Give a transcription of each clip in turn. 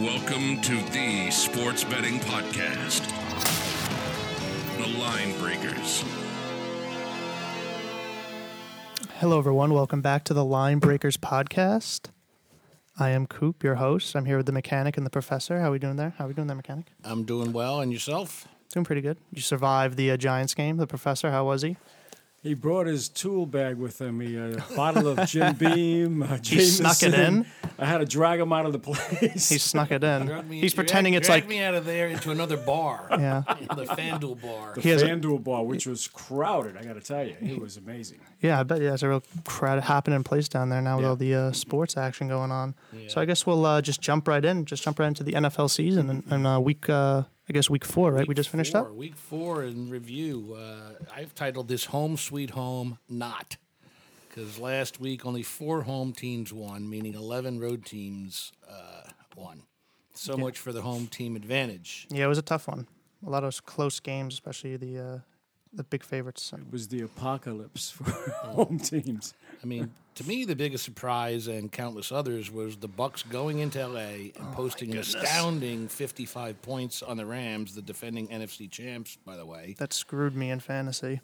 Welcome to the Sports Betting Podcast, the Linebreakers. Hello, everyone. Welcome back to the Linebreakers Podcast. I am Coop, your host. I'm here with the mechanic and the professor. How are we doing there? Mechanic? I'm doing well. And yourself? Doing pretty good. You survived the Giants game. The professor, how was he? He brought his tool bag with him. He had a bottle of Jim Beam. He snuck it in. I had to drag him out of the place. He snuck it in. He's pretending it's like... Drag me out of there into another bar. Yeah. The FanDuel bar. The FanDuel bar, which was crowded, I got to tell you. It was amazing. Yeah, I bet you that's a real crowded happening place down there now with all the sports action going on. Yeah. So I guess we'll just jump right in. Just jump right into the NFL season and week... I guess week four, right? We just finished up? Week four in review. I've titled this Home Sweet Home Not, because last week only 4 home teams won, meaning 11 road teams won. So much for the home team advantage. Yeah, it was a tough one. A lot of close games, especially the big favorites. It was the apocalypse for home teams. I mean, to me, the biggest surprise, and countless others, was the Bucs going into L.A. and posting an astounding 55 points on the Rams, the defending NFC champs, by the way. That screwed me in fantasy.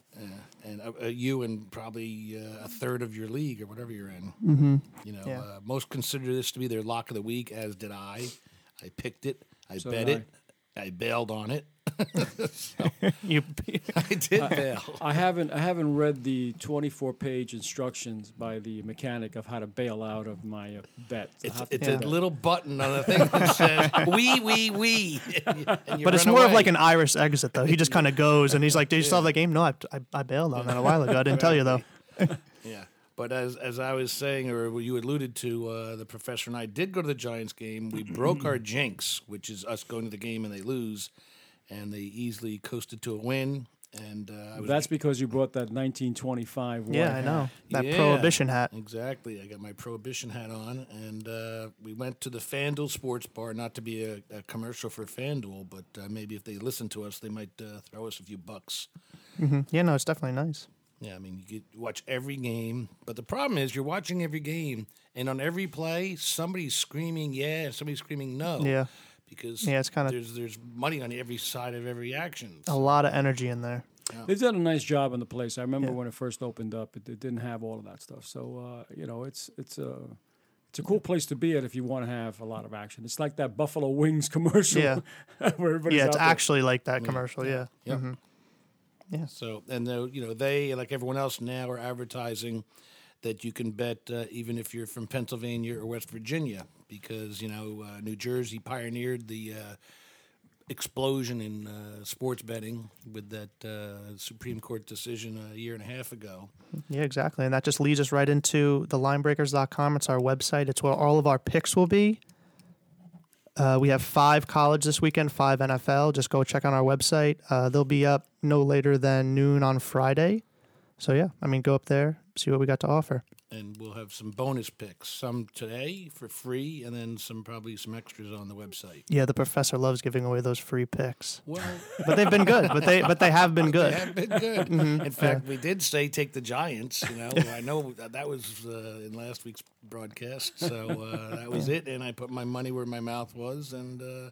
And you and probably a third of your league or whatever you're in. Mm-hmm. You know, most consider this to be their lock of the week, as did I. I picked it. I bet it. I bailed on it. I did bail. I haven't read the 24-page instructions by the mechanic of how to bail out of my bet. It's a little button on the thing that says we. And but it's more away. Of like an Irish exit though. He just kind of goes and he's like, "Did you solve that game?" No, I bailed on that a while ago. I didn't tell you though. Yeah. But as I was saying, or you alluded to, the professor and I did go to the Giants game. We broke our jinx, which is us going to the game and they lose, and they easily coasted to a win. And that's because you brought that 1925 one. Yeah, I know. That Prohibition hat. Exactly. I got my Prohibition hat on, and we went to the FanDuel Sports Bar, not to be a commercial for FanDuel, but maybe if they listen to us, they might throw us a few bucks. Mm-hmm. Yeah, no, it's definitely nice. Yeah, I mean, you get watch every game, but the problem is you're watching every game, and on every play, somebody's screaming yeah, and somebody's screaming no. Yeah, because it's kinda, there's money on every side of every action. So. A lot of energy in there. Yeah. They've done a nice job on the place. I remember when it first opened up, it didn't have all of that stuff. So you know, it's a cool place to be at if you want to have a lot of action. It's like that Buffalo Wings commercial. Yeah, where everybody's it's out actually there. Like that commercial. Yeah. Yeah. Mm-hmm. Yeah. So, and you know, they, like everyone else now, are advertising that you can bet even if you're from Pennsylvania or West Virginia, because, you know, New Jersey pioneered the explosion in sports betting with that Supreme Court decision a year and a half ago. Yeah, exactly. And that just leads us right into the linebreakers.com. It's our website. It's where all of our picks will be. We have 5 college this weekend, 5 NFL. Just go check on our website. They'll be up no later than noon on Friday. So, yeah, I mean, go up there, see what we got to offer. And we'll have some bonus picks, some today for free, and then probably some extras on the website. Yeah, the professor loves giving away those free picks. Well, but they've been good. But they have been good. They have been good. Mm-hmm. In fact, we did say take the Giants. You know, I know that was in last week's broadcast. So that was it. And I put my money where my mouth was, and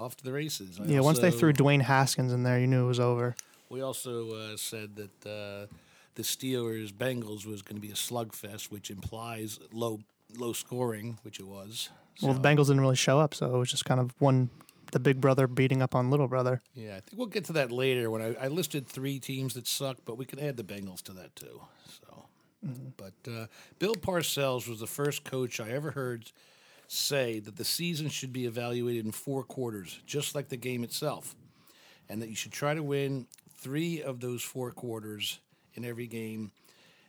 off to the races. Once they threw Dwayne Haskins in there, you knew it was over. We also said that. The Steelers Bengals was going to be a slugfest, which implies low scoring, which it was. So. Well, the Bengals didn't really show up, so it was just kind of the big brother beating up on little brother. Yeah, I think we'll get to that later when I listed 3 teams that suck, but we can add the Bengals to that too. So, but Bill Parcells was the first coach I ever heard say that the season should be evaluated in 4 quarters, just like the game itself, and that you should try to win 3 of those 4 quarters. In every game,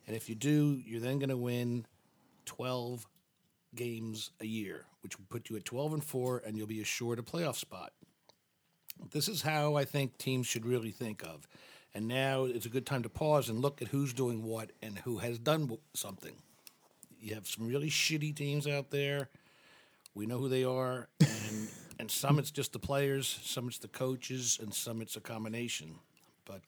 and if you do, you're then going to win 12 games a year, which will put you at 12-4, and you'll be assured a playoff spot. This is how I think teams should really think of, and now it's a good time to pause and look at who's doing what and who has done something. You have some really shitty teams out there. We know who they are, and some it's just the players, some it's the coaches, and some it's a combination. But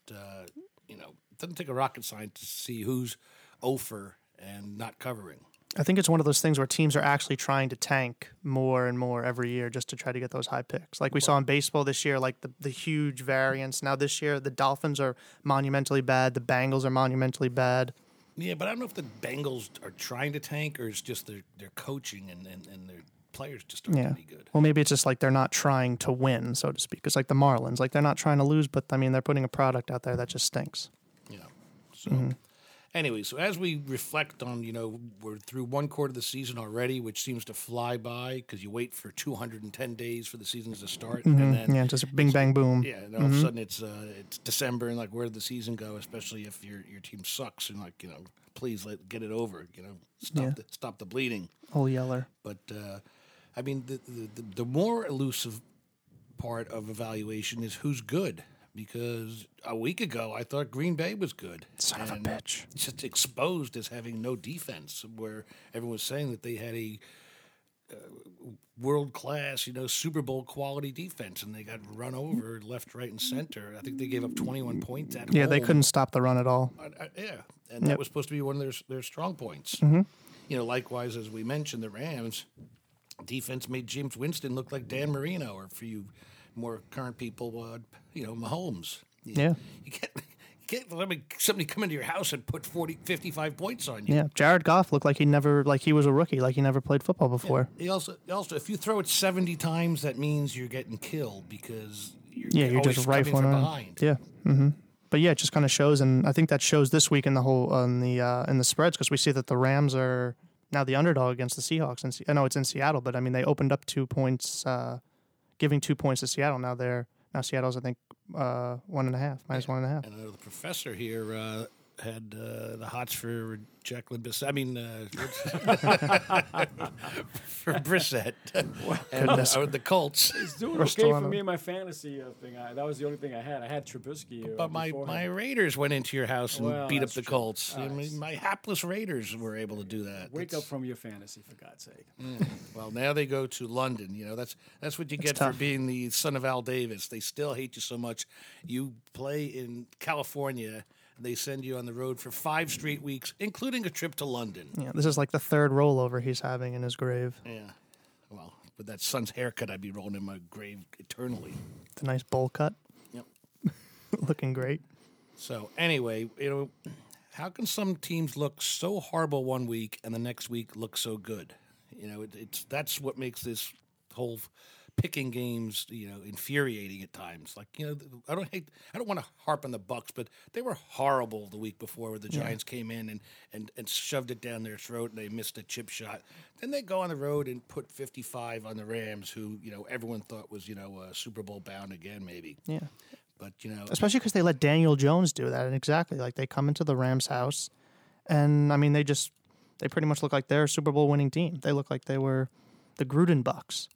you know, it doesn't take a rocket scientist to see who's over and not covering. I think it's one of those things where teams are actually trying to tank more and more every year just to try to get those high picks. Like we saw in baseball this year, like the huge variance. Now this year, the Dolphins are monumentally bad. The Bengals are monumentally bad. Yeah, but I don't know if the Bengals are trying to tank or it's just their coaching and their players just aren't any good. Well, maybe it's just like they're not trying to win, so to speak. It's like the Marlins. Like they're not trying to lose, but, I mean, they're putting a product out there that just stinks. Yeah. So... Mm-hmm. Anyway, so as we reflect on, you know, we're through one quarter of the season already, which seems to fly by because you wait for 210 days for the seasons to start. Mm-hmm. And then, just bing, bang, boom. Yeah, and all of a sudden it's December, and, like, where did the season go, especially if your team sucks and, like, you know, please get it over, you know, stop the bleeding. Old Yeller. But, I mean, the more elusive part of evaluation is who's good. Because a week ago, I thought Green Bay was good. Son of a bitch. Just exposed as having no defense, where everyone was saying that they had a world-class, you know, Super Bowl-quality defense, and they got run over left, right, and center. I think they gave up 21 points at home. Yeah, they couldn't stop the run at all. And that was supposed to be one of their strong points. Mm-hmm. You know, likewise, as we mentioned, the Rams' defense made James Winston look like Dan Marino, or for you more current people, you know, Mahomes. You can't let somebody come into your house and put 40, 55 points on you. Yeah, Jared Goff looked like he was a rookie, like he never played football before. Yeah. He also, if you throw it 70 times, that means you're getting killed because you're just rifling from behind. Yeah, mm-hmm. But yeah, it just kind of shows, and I think that shows this week in the whole in the spreads because we see that the Rams are now the underdog against the Seahawks. And I know it's in Seattle, but I mean they opened up 2 points. Giving 2 points to Seattle now. Seattle's I think 1.5 -1.5. And I know the professor here had the hots for Jacqueline Bissett. For Brissett and the Colts. It's doing okay for me in my fantasy thing. That was the only thing I had. I had Trubisky. But my Raiders went into your house and beat up the Colts. I mean, my hapless Raiders were able to do that. Wake up from your fantasy, for God's sake. Mm. Well, now they go to London. You know, that's what you get for being the son of Al Davis. They still hate you so much. You play in California. They send you on the road for 5 straight weeks, including a trip to London. Yeah, this is like the third rollover he's having in his grave. Yeah. Well, with that son's haircut, I'd be rolling in my grave eternally. It's a nice bowl cut. Yep. Looking great. So, anyway, you know, how can some teams look so horrible one week and the next week look so good? You know, that's what makes this whole picking games, you know, infuriating at times. Like, you know, I don't want to harp on the Bucs, but they were horrible the week before where the Giants came in and shoved it down their throat and they missed a chip shot. Then they go on the road and put 55 on the Rams, who, you know, everyone thought was, you know, Super Bowl bound again, maybe. Yeah. But, you know. Especially because they let Daniel Jones do that. And exactly, like, they come into the Rams' house and, I mean, they pretty much look like they're a Super Bowl winning team. They look like they were the Gruden Bucs.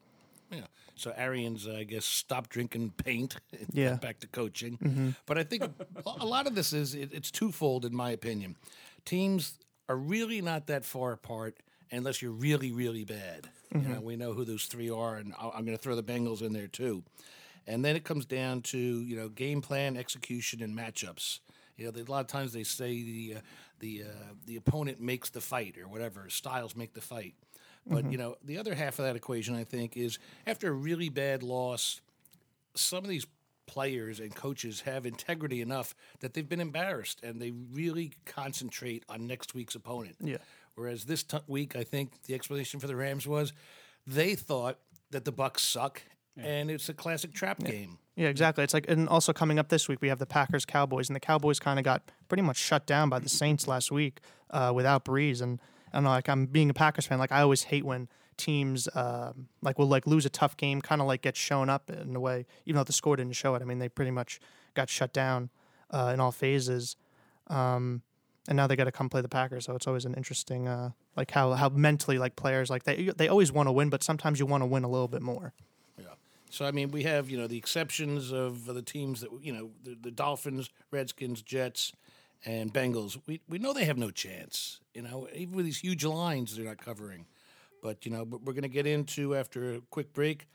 Yeah. So Arians, I guess, stopped drinking paint and got back to coaching. Mm-hmm. But I think a lot of this is it's twofold, in my opinion. Teams are really not that far apart unless you're really, really bad. Mm-hmm. You know, we know who those three are, and I'm going to throw the Bengals in there too. And then it comes down to, you know, game plan, execution, and matchups. You know, a lot of times they say the opponent makes the fight or whatever, styles make the fight. But, you know, the other half of that equation, I think, is after a really bad loss, some of these players and coaches have integrity enough that they've been embarrassed and they really concentrate on next week's opponent. Yeah. Whereas this week, I think the explanation for the Rams was they thought that the Bucs suck and it's a classic trap game. Yeah, exactly. It's like, and also coming up this week, we have the Packers, Cowboys, and the Cowboys kind of got pretty much shut down by the Saints last week without Breeze. And I don't know, like, I'm being a Packers fan, like, I always hate when teams, like, will, like, lose a tough game, kind of, like, get shown up in a way, even though the score didn't show it. I mean, they pretty much got shut down in all phases, and now they got to come play the Packers, so it's always an interesting, like, how mentally, like, players, like, they always want to win, but sometimes you want to win a little bit more. Yeah. So, I mean, we have, you know, the exceptions of the teams that, you know, the Dolphins, Redskins, Jets, and Bengals, we know they have no chance, you know, even with these huge lines they're not covering. But, you know, we're going to get into, after a quick break,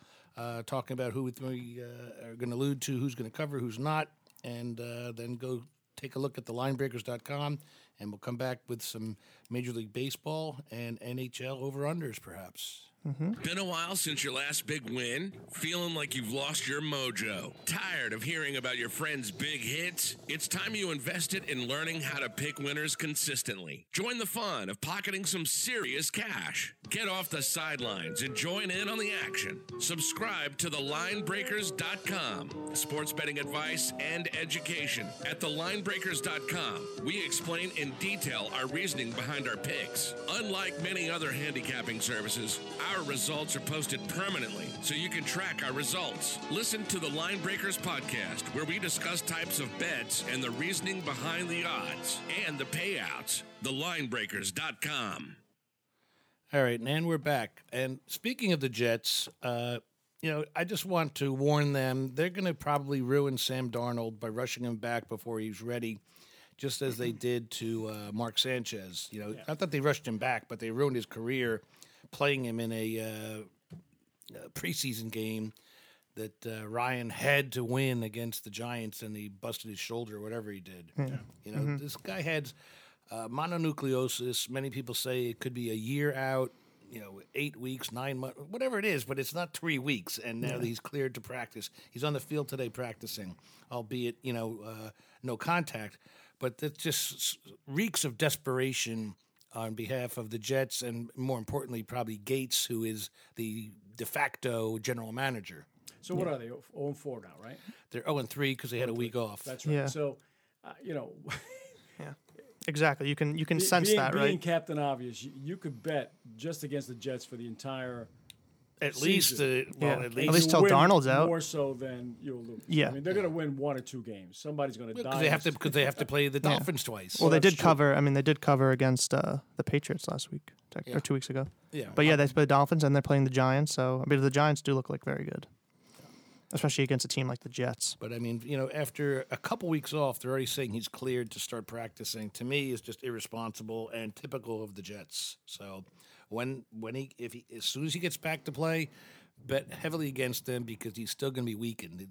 talking about who we are going to allude to, who's going to cover, who's not, and then go take a look at the linebreakers.com And we'll come back with some Major League Baseball and NHL over-unders, perhaps. Mm-hmm. Been a while since your last big win? Feeling like you've lost your mojo? Tired of hearing about your friends' big hits? It's time you invested in learning how to pick winners consistently. Join the fun of pocketing some serious cash. Get off the sidelines and join in on the action. Subscribe to the linebreakers.com. Sports betting advice and education at the linebreakers.com. We explain in detail our reasoning behind our picks. Unlike many other handicapping services, our results are posted permanently, so you can track our results. Listen to the Line Breakers podcast, where we discuss types of bets and the reasoning behind the odds and the payouts. TheLineBreakers.com. All right, and we're back. And speaking of the Jets, I just want to warn them, they're going to probably ruin Sam Darnold by rushing him back before he's ready, just as they did to Mark Sanchez. Not that they rushed him back, but they ruined his career playing him in a preseason game that Ryan had to win against the Giants, and he busted his shoulder, whatever he did. Yeah. This guy had mononucleosis. Many people say it could be a year out, 8 weeks, 9 months, whatever it is, but it's not 3 weeks, and now he's cleared to practice. He's on the field today practicing, albeit, no contact. But that just reeks of desperation on behalf of the Jets, and more importantly, probably Gates, who is the de facto general manager. So what are they, 0-4 now, right? They're 0-3 because they had a week off. That's right. Yeah. So, Yeah, exactly. You can sense that, right? Being Captain Obvious, you could bet just against the Jets for the entire At least till Darnold's out. More so than you'll lose. Yeah. I mean, they're going to win one or two games. Somebody's going to die. Because they have to play the Dolphins twice. Well, so they did cover. I mean, they did cover against the Patriots last week or 2 weeks ago. Yeah. But they played the Dolphins and they're playing the Giants. So I mean, the Giants do look like very good, especially against a team like the Jets. But I mean, after a couple weeks off, they're already saying he's cleared to start practicing. To me, is just irresponsible and typical of the Jets. So. As soon as he gets back to play, bet heavily against him because he's still going to be weakened.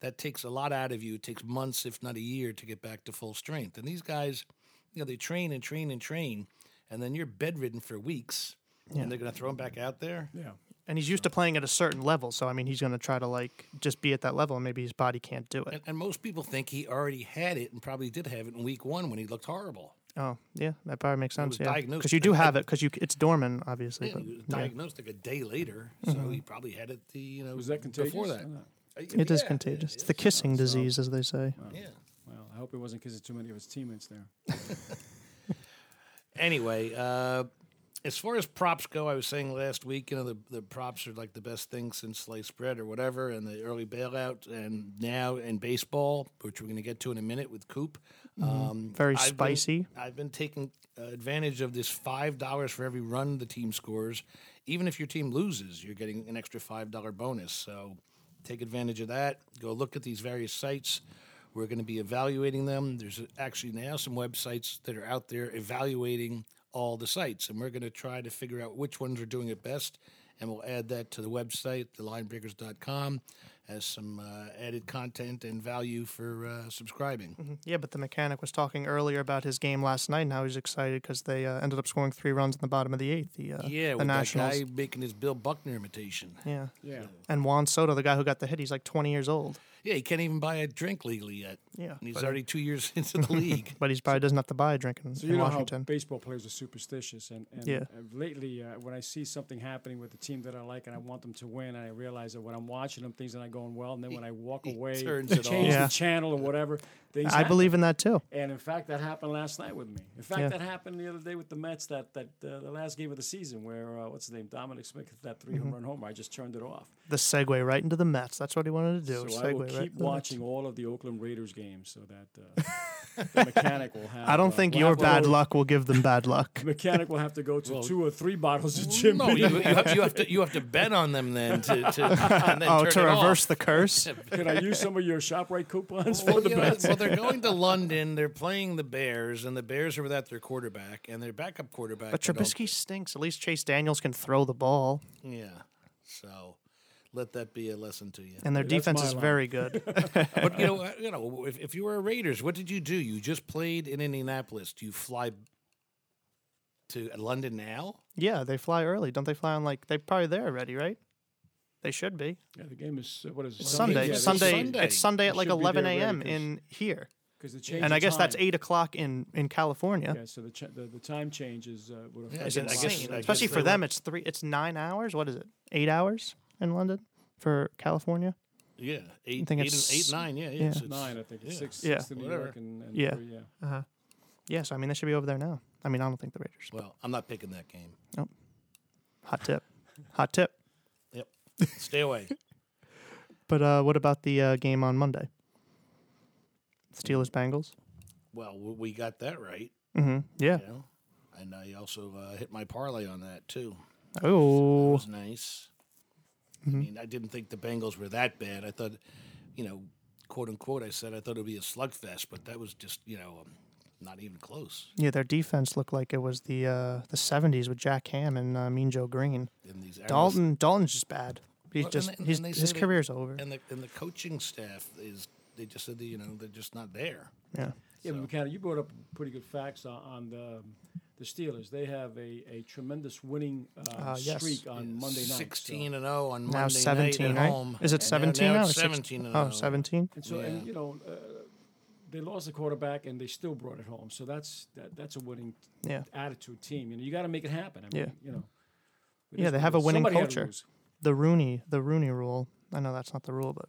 That takes a lot out of you. It takes months, if not a year, to get back to full strength. And these guys, they train and train and train, and then you're bedridden for weeks, and they're going to throw him back out there. Yeah, and he's used to playing at a certain level, so I mean, he's going to try to just be at that level, and maybe his body can't do it. And most people think he already had it, and probably did have it in week one when he looked horrible. Oh, yeah, that probably makes sense, because you do have it, because it's dormant, obviously. Yeah, but, he was diagnosed a day later, so he probably had it was that contagious? Before that. It is contagious. It's the kissing disease, as they say. Wow. Yeah. Well, I hope he wasn't kissing too many of his teammates there. Anyway, as far as props go, I was saying last week, the props are like the best thing since sliced bread or whatever, and the early bailout, and now in baseball, which we're going to get to in a minute with Coop. Very spicy. I've been taking advantage of this $5 for every run the team scores. Even if your team loses, you're getting an extra $5 bonus. So take advantage of that. Go look at these various sites. We're going to be evaluating them. There's actually now some websites that are out there evaluating all the sites, and we're going to try to figure out which ones are doing it best, and we'll add that to the website, thelinebreakers.com, as some added content and value for subscribing. Mm-hmm. Yeah, but the mechanic was talking earlier about his game last night and how he's excited because they ended up scoring 3 runs in the bottom of the 8th. The Nationals. That guy making his Bill Buckner imitation. Yeah. And Juan Soto, the guy who got the hit, he's like 20 years old. Yeah, he can't even buy a drink legally yet. Yeah. And he's already 2 years into the league. But he probably doesn't have to buy a drink in Washington. How baseball players are superstitious. And lately, when I see something happening with the team that I like and I want them to win, I realize that when I'm watching them, things are not going well. And then when I walk away, change the channel or whatever, things happen. I believe in that, too. And, in fact, that happened last night with me. In fact, that happened the other day with the Mets, that the last game of the season where, what's his name, Dominic Smith, that 3-run homer. I just turned it off. The segue right into the Mets. That's what he wanted to do. So I will keep watching all of the Oakland Raiders games so that the mechanic will have. I don't think your bad luck will give them bad luck. The mechanic will have to go to 2 or 3 bottles of Jim Beam. No, you have to bet on them then to reverse the curse. Can I use some of your ShopRite coupons for the Mets? Well, they're going to London. They're playing the Bears, and the Bears are without their quarterback and their backup quarterback. But Trubisky stinks. At least Chase Daniels can throw the ball. Yeah, so. let that be a lesson to you. And their defense is very good. But you know, if you were a Raiders, what did you do? You just played in Indianapolis. Do you fly to London now? Yeah, they fly early. Don't they fly on they're probably there already, right? They should be. Yeah, the game is Sunday. Yeah, Sunday. It's Sunday at 11 a.m. in here. And I guess that's 8 o'clock in California. Yeah, so the time change is... especially for them, it's 9 hours. What is it? 8 hours in London for California? Yeah, eight, nine. Yeah, yeah. It's 9, I think. It's 6 in New York and 3, yeah. Uh-huh. Yeah, so, they should be over there now. I don't think the Raiders... Well, I'm not picking that game. Nope. Hot tip. Yep. Stay away. But what about the game on Monday? Steelers, Bengals. Well, we got that right. Mm-hmm. Yeah. You know? And I also hit my parlay on that, too. Oh. So that was nice. Mm-hmm. I didn't think the Bengals were that bad. I thought, quote unquote, I thought it would be a slugfest, but that was just, not even close. Yeah, their defense looked like it was the 70s with Jack Ham and Mean Joe Green. And these Dalton's just bad. His career's over. And the coaching staff is... They just said, they're just not there. Yeah. Yeah, so. But McKenna, you brought up pretty good facts on the Steelers. They have a tremendous winning streak on Monday night. 16-0 on Monday night. Now 17, right? Home. Is it 17 now? 17-0. Oh, 17? And so, they lost the quarterback and they still brought it home. So that's a winning attitude team. You got to make it happen. Yeah, they have a winning culture. The Rooney rule. I know that's not the rule, but...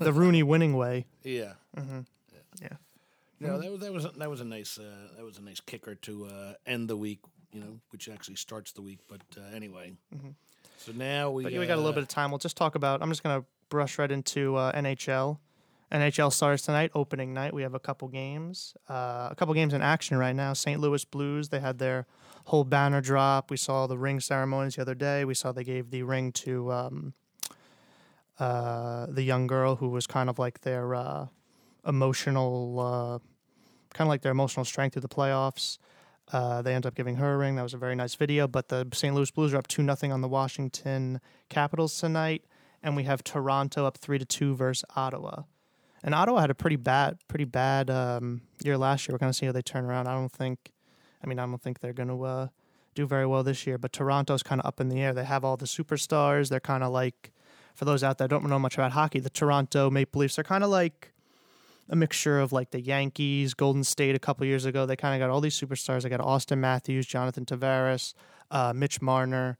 the Rooney winning way. Yeah. Mm-hmm. Yeah. No, that was a nice kicker to end the week. Which actually starts the week. But anyway, mm-hmm. So now we got a little bit of time. We'll just talk about. I'm just gonna brush right into NHL. NHL starts tonight, opening night. We have a couple games in action right now. St. Louis Blues. They had their whole banner drop. We saw the ring ceremonies the other day. We saw they gave the ring to. The young girl who was kind of like their emotional strength through the playoffs. They ended up giving her a ring. That was a very nice video. But the St. Louis Blues are up 2-0 on the Washington Capitals tonight, and we have Toronto up 3-2 versus Ottawa. And Ottawa had a pretty bad year last year. We're gonna see how they turn around. I don't think they're gonna do very well this year. But Toronto's kind of up in the air. They have all the superstars. They're kind of like. For those out there who don't know much about hockey, the Toronto Maple Leafs are kind of like a mixture of like the Yankees, Golden State a couple years ago. They kind of got all these superstars. They got Austin Matthews, Jonathan Tavares, Mitch Marner.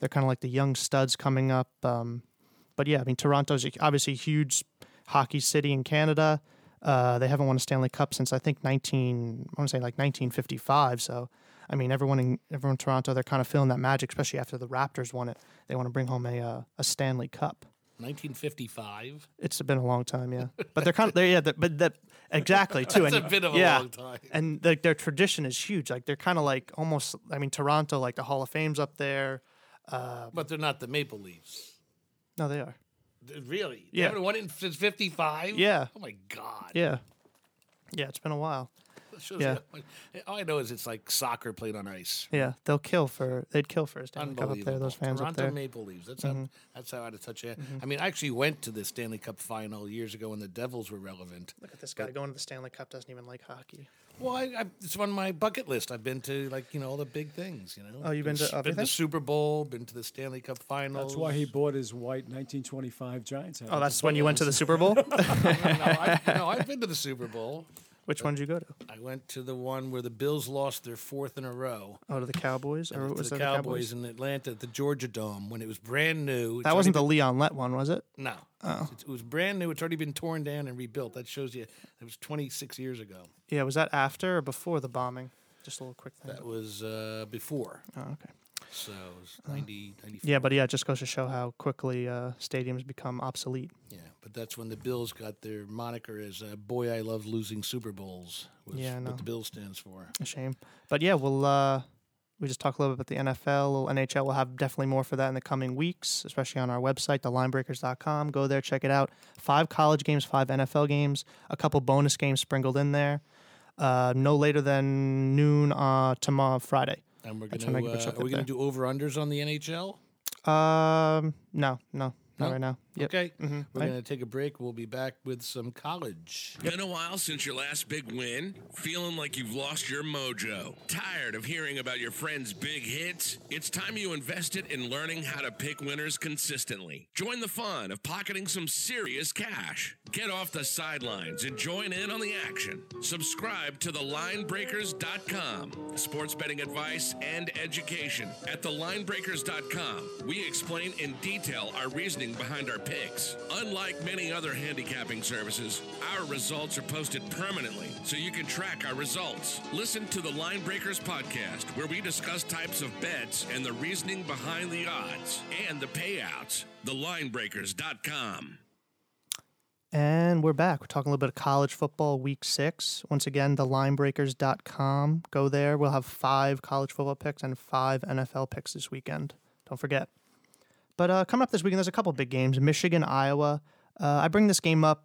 They're kind of like the young studs coming up. Toronto's obviously a huge hockey city in Canada. They haven't won a Stanley Cup since 1955. So, everyone in Toronto, they're kind of feeling that magic, especially after the Raptors won it. They want to bring home a Stanley Cup. 1955. It's been a long time, yeah. But they're kind of exactly too. It's been a long time. And their tradition is huge. Like they're kind of like almost. Toronto, like the Hall of Fame's up there. But they're not the Maple Leafs. No, they are. Really? Yeah. They haven't won it since 55. Yeah. Oh my God. Yeah. Yeah, it's been a while. Yeah. All I know is it's like soccer played on ice. Yeah, they'd kill for a Stanley Cup up there. Those fans Toronto up there. Maple Leafs. That's how out of touch I am. Mm-hmm. I actually went to the Stanley Cup final years ago when the Devils were relevant. Look at this guy going to the Stanley Cup doesn't even like hockey. Well, it's on my bucket list. I've been to all the big things. Oh, you've been to the Super Bowl, been to the Stanley Cup final. That's why he bought his white 1925 Giants hat. Oh, that's when you went to the Super Bowl. No, I've been to the Super Bowl. Which one did you go to? I went to the one where the Bills lost their fourth in a row. Oh, to the Cowboys? Or was the Cowboys in Atlanta at the Georgia Dome when it was brand new. That wasn't the Leon Lett one, was it? No. Oh. It was brand new. It's already been torn down and rebuilt. That shows you it was 26 years ago. Yeah, was that after or before the bombing? Just a little quick thing. That was before. Oh, okay. So it was 94. Yeah, but it just goes to show how quickly stadiums become obsolete. Yeah, but that's when the Bills got their moniker as "Boy, I Love Losing Super Bowls," which is what the Bills stands for. A shame. But yeah, we'll we just talk a little bit about the NFL, NHL. We'll have definitely more for that in the coming weeks, especially on our website, thelinebreakers.com. Go there, check it out. 5 college games, 5 NFL games, a couple bonus games sprinkled in there. No later than noon tomorrow, Friday. And we're going to do over-unders on the NHL? No, right now. Yep. Okay. Mm-hmm. We're going to take a break. We'll be back with some college. Been a while since your last big win? Feeling like you've lost your mojo? Tired of hearing about your friends' big hits? It's time you invested in learning how to pick winners consistently. Join the fun of pocketing some serious cash. Get off the sidelines and join in on the action. Subscribe to the linebreakers.com. Sports betting advice and education. At the linebreakers.com, we explain in detail our reasoning behind our picks. Unlike many other handicapping services, our results are posted permanently so you can track our results. Listen to the Line Breakers podcast, where we discuss types of bets and the reasoning behind the odds and the payouts. TheLineBreakers.com. And we're back. We're talking a little bit of college football week 6. Once again, TheLineBreakers.com. Go there. We'll have 5 college football picks and 5 NFL picks this weekend. Don't forget. But coming up this weekend, there's a couple big games. Michigan, Iowa. I bring this game up.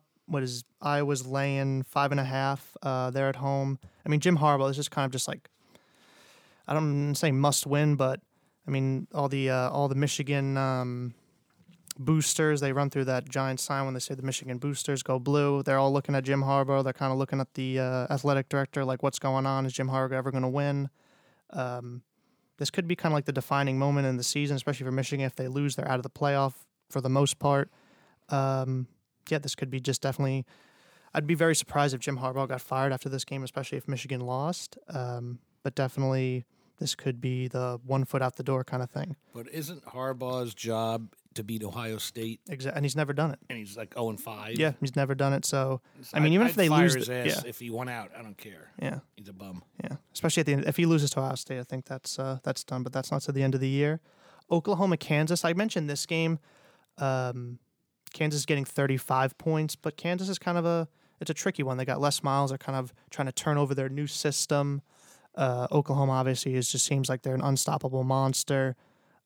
Iowa's laying 5.5 there at home. I mean, Jim Harbaugh is just kind of just like, I don't say must win, but I mean, all the Michigan boosters, they run through that giant sign when they say the Michigan boosters go blue. They're all looking at Jim Harbaugh. They're kind of looking at the athletic director, like, what's going on? Is Jim Harbaugh ever going to win? This could be kind of like the defining moment in the season, especially for Michigan. If they lose, they're out of the playoff for the most part. This could be just definitely – I'd be very surprised if Jim Harbaugh got fired after this game, especially if Michigan lost. But definitely this could be the 1 foot out the door kind of thing. But isn't Harbaugh's job to beat Ohio State? Exactly, and he's never done it. And he's like 0-5. Yeah, he's never done it. So I mean, even if they lose – if he won out, I don't care. Yeah. He's a bum. Yeah. Especially at the end, if he loses to Ohio State, I think that's done. But that's not to the end of the year. Oklahoma, Kansas. I mentioned this game. Kansas is getting 35 points, but Kansas is kind of it's a tricky one. They got Les Miles. They're kind of trying to turn over their new system. Oklahoma obviously just seems like they're an unstoppable monster.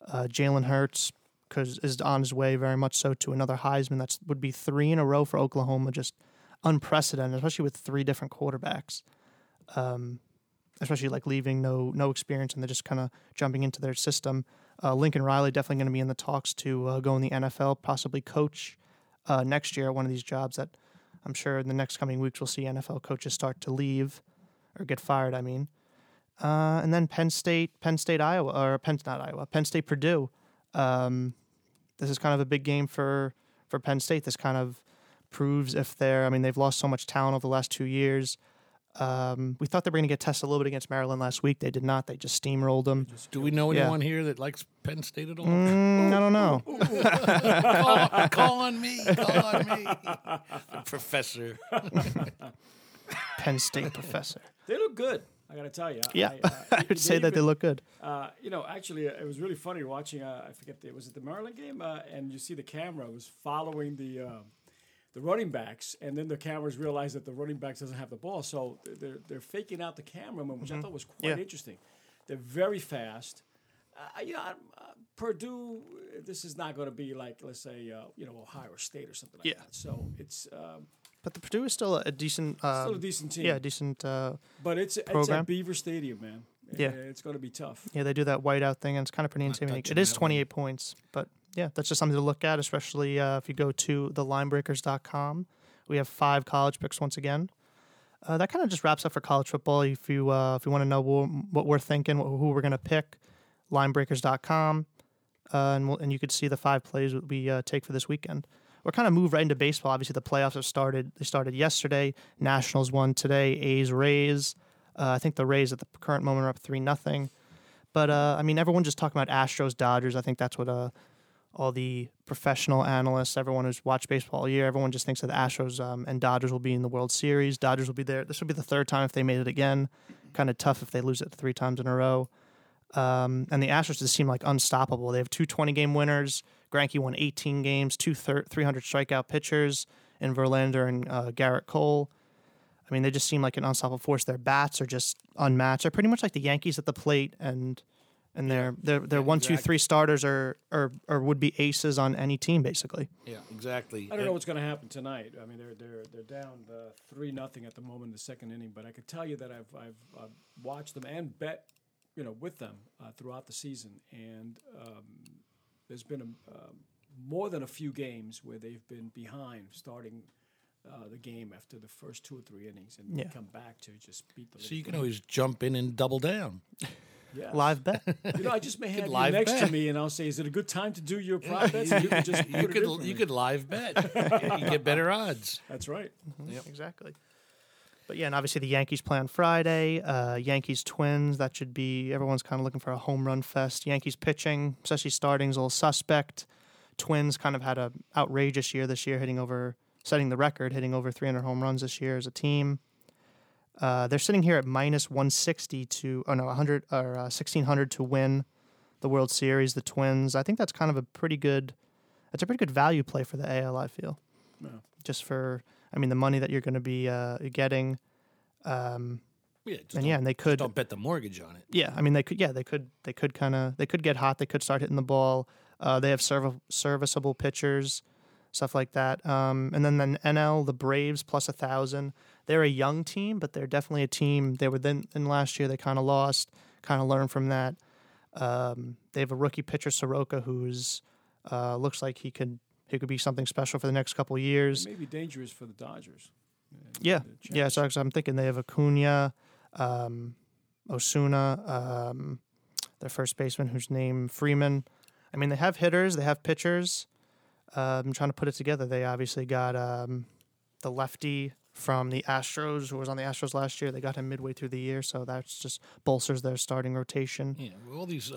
Jalen Hurts is on his way very much so to another Heisman. That would be 3 in a row for Oklahoma, just unprecedented, especially with 3 different quarterbacks. Especially like leaving no experience, and they're just kind of jumping into their system. Lincoln Riley definitely going to be in the talks to go in the NFL, possibly coach next year, one of these jobs that I'm sure in the next coming weeks we'll see NFL coaches start to leave or get fired, I mean. And then Penn State, Purdue. This is kind of a big game for Penn State. This kind of proves they've lost so much talent over the last 2 years. We thought they were going to get tested a little bit against Maryland last week. They did not. They just steamrolled them. Do we know anyone here that likes Penn State at all? I don't know. Call on me. Professor. Penn State professor. They look good. I got to tell you. Yeah, I would say that they look good. It was really funny watching, was it the Maryland game? And you see the camera was following the running backs, and then the cameras realized that the running backs doesn't have the ball, so they're faking out the cameraman, which I thought was quite interesting. They're very fast. Purdue, this is not going to be like, let's say, Ohio State or something like that. So it's. But the Purdue is still a decent. Still a decent team. Yeah, decent. But it's at Beaver Stadium, man. Yeah, it's going to be tough. Yeah, they do that whiteout thing, and it's kind of pretty intimidating. It is 28 points, but. Yeah, that's just something to look at, especially if you go to thelinebreakers.com. We have 5 college picks once again. That kind of just wraps up for college football. If you want to know what we're thinking, who we're going to pick, linebreakers.com, and you could see the 5 plays that we take for this weekend. We're kind of moved right into baseball. Obviously, the playoffs have started. They started yesterday. Nationals won today. A's, Rays. I think the Rays at the current moment are up 3-0. But, everyone's just talking about Astros, Dodgers. I think that's what... all the professional analysts, everyone who's watched baseball all year, everyone just thinks that the Astros and Dodgers will be in the World Series. Dodgers will be there. This will be the 3rd time if they made it again. Kind of tough if they lose it 3 times in a row. And the Astros just seem like unstoppable. They have 2 20-game winners. Greinke won 18 games, 300 strikeout pitchers in Verlander and Garrett Cole. I mean, they just seem like an unstoppable force. Their bats are just unmatched. They're pretty much like the Yankees at the plate, and their 1, 2, 3 starters are would be aces on any team basically. Yeah, exactly. I don't know what's going to happen tonight. I mean, they're down 3-0 at the moment in the second inning, but I could tell you that I've watched them and bet, with them throughout the season, and there's been more than a few games where they've been behind starting the game after the first 2 or 3 innings and come back to just beat the league. So you can always jump in and double down. Yeah. Live bet. You know, I just may have you next bet. To me, and I'll say, "Is it a good time to do your prop bets?" You can just you could live bet. You get better odds. That's right. Mm-hmm. Yep. Exactly. But yeah, and obviously the Yankees play on Friday. Yankees Twins. That should be everyone's kind of looking for a home run fest. Yankees pitching, especially starting's a little suspect. Twins kind of had a outrageous year this year, setting the record, hitting over 300 home runs this year as a team. They're sitting here at minus 160 to, 100 or 1600 to win the World Series. The Twins, I think that's kind of a pretty good value play for the AL. I feel, just for, the money that you're going to be getting. They could don't bet the mortgage on it. Yeah, they could get hot. They could start hitting the ball. They have serviceable pitchers, stuff like that. And then the NL, the Braves plus 1,000. They're a young team, but they're definitely a team. They were in last year. They kind of lost, kind of learned from that. They have a rookie pitcher, Soroka, who's looks like he could be something special for the next couple of years. It may be dangerous for the Dodgers. Yeah. So I'm thinking they have Acuna, Osuna, their first baseman, whose name Freeman. They have hitters, they have pitchers. I'm trying to put it together. They obviously got the lefty from the Astros, who was on the Astros last year. They got him midway through the year, so that's just bolsters their starting rotation. Yeah, well, all these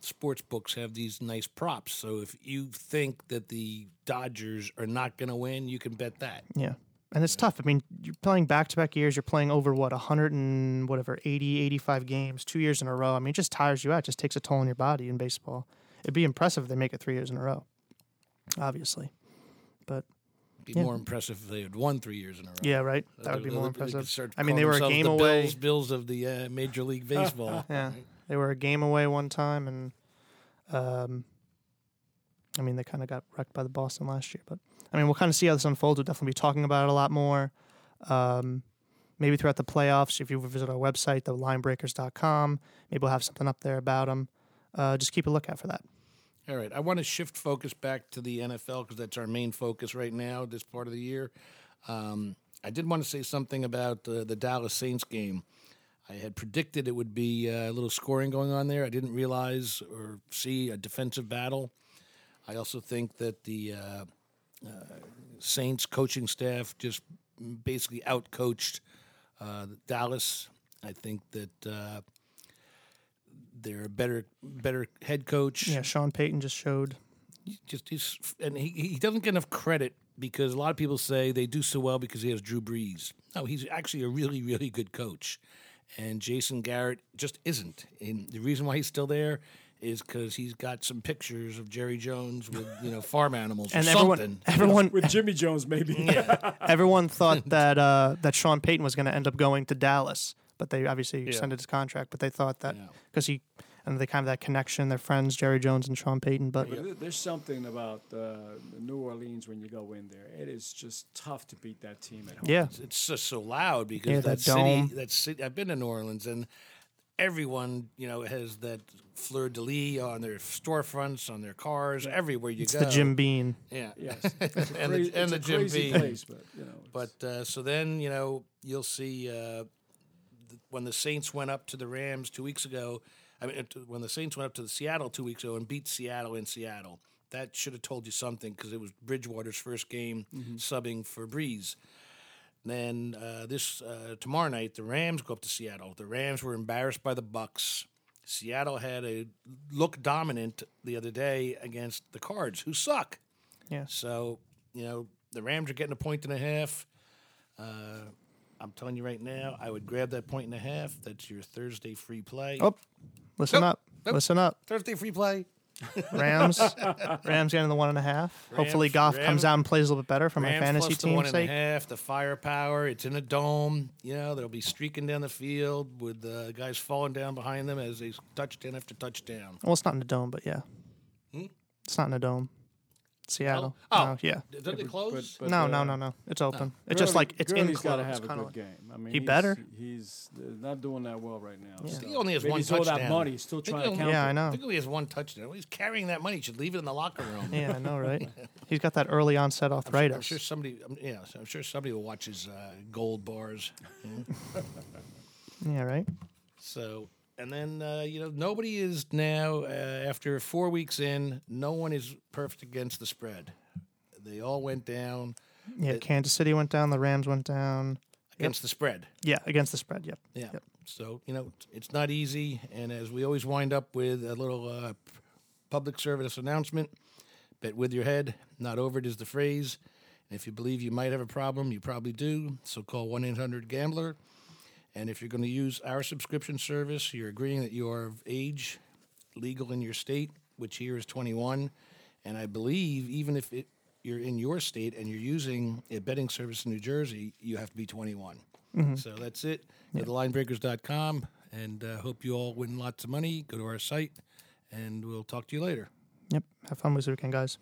sports books have these nice props, so if you think that the Dodgers are not going to win, you can bet that. Yeah, and it's tough. You're playing back-to-back years. You're playing over, 100 and whatever, 80, 85 games, 2 years in a row. It just tires you out. It just takes a toll on your body in baseball. It'd be impressive if they make it 3 years in a row, obviously, but... Be more impressive if they had won 3 years in a row. Yeah, right. That would be more impressive. They were a game away. Bills of the Major League Baseball. Yeah, right? They were a game away one time, and they kind of got wrecked by the Boston last year. But we'll kind of see how this unfolds. We'll definitely be talking about it a lot more. Maybe throughout the playoffs, if you visit our website, the linebreakers.com, maybe we'll have something up there about them. Just keep a lookout for that. All right, I want to shift focus back to the NFL because that's our main focus right now, this part of the year. I did want to say something about the Dallas Saints game. I had predicted it would be a little scoring going on there. I didn't realize or see a defensive battle. I also think that the Saints coaching staff just basically outcoached Dallas. I think that... they're a better head coach. Yeah, Sean Payton just showed. He doesn't get enough credit because a lot of people say they do so well because he has Drew Brees. No, he's actually a really, really good coach. And Jason Garrett just isn't. And the reason why he's still there is because he's got some pictures of Jerry Jones with farm animals and everyone with Jimmy Jones maybe. Yeah. Everyone thought that that Sean Payton was going to end up going to Dallas. But they obviously extended his contract. But they thought that because they kind of that connection, their friends Jerry Jones and Sean Payton. But there's something about New Orleans when you go in there; it is just tough to beat that team at home. Yeah, it's just so loud because that city. I've been to New Orleans, and everyone has that fleur-de-lis on their storefronts, on their cars, everywhere you go. It's the Jim Beam. Yeah, yes, it's a Jim Beam place. So then you'll see. When the Saints went up to the Rams 2 weeks ago, when the Saints went up to the Seattle 2 weeks ago and beat Seattle in Seattle, that should have told you something because it was Bridgewater's first game subbing for Breeze. Then tomorrow night, the Rams go up to Seattle. The Rams were embarrassed by the Bucs. Seattle had a look dominant the other day against the Cards, who suck. Yeah. So, the Rams are getting a 1.5 points. I'm telling you right now, I would grab that 1.5. That's your Thursday free play. Oh, listen up. Thursday free play. Rams getting the 1.5. Hopefully Goff comes out and plays a little bit better for my fantasy team's sake. 1.5, the firepower. It's in a dome. They'll be streaking down the field with the guys falling down behind them as they touchdown after touchdown. Well, it's not in a dome, but yeah. It's not in a dome. Seattle. Oh, yeah. Did they close? But, no. It's open. It's Gurley, just like it's Gurley's in close. Got to have a good game. I mean, he better. He's not doing that well right now. Yeah. So. He only has one touchdown. He's all that money. He's still trying to count. Yeah, I know. He only has one touchdown. He's carrying that money. He should leave it in the locker room. Yeah, I know, right? He's got that early onset arthritis. I'm sure somebody will watch his gold bars. Yeah, right. So. And then, nobody is now, after 4 weeks in, no one is perfect against the spread. They all went down. Yeah, Kansas City went down. The Rams went down. Against the spread. Yeah, against the spread, yep. Yeah. Yep. So, it's not easy. And as we always wind up with a little public service announcement, bet with your head, not over it is the phrase. And if you believe you might have a problem, you probably do. So call 1-800-GAMBLER. And if you're going to use our subscription service, you're agreeing that you are of age, legal in your state, which here is 21. And I believe even if you're in your state and you're using a betting service in New Jersey, you have to be 21. Mm-hmm. So that's it. Yeah. Go to linebreakers.com, and hope you all win lots of money. Go to our site, and we'll talk to you later. Yep. Have fun this weekend, guys.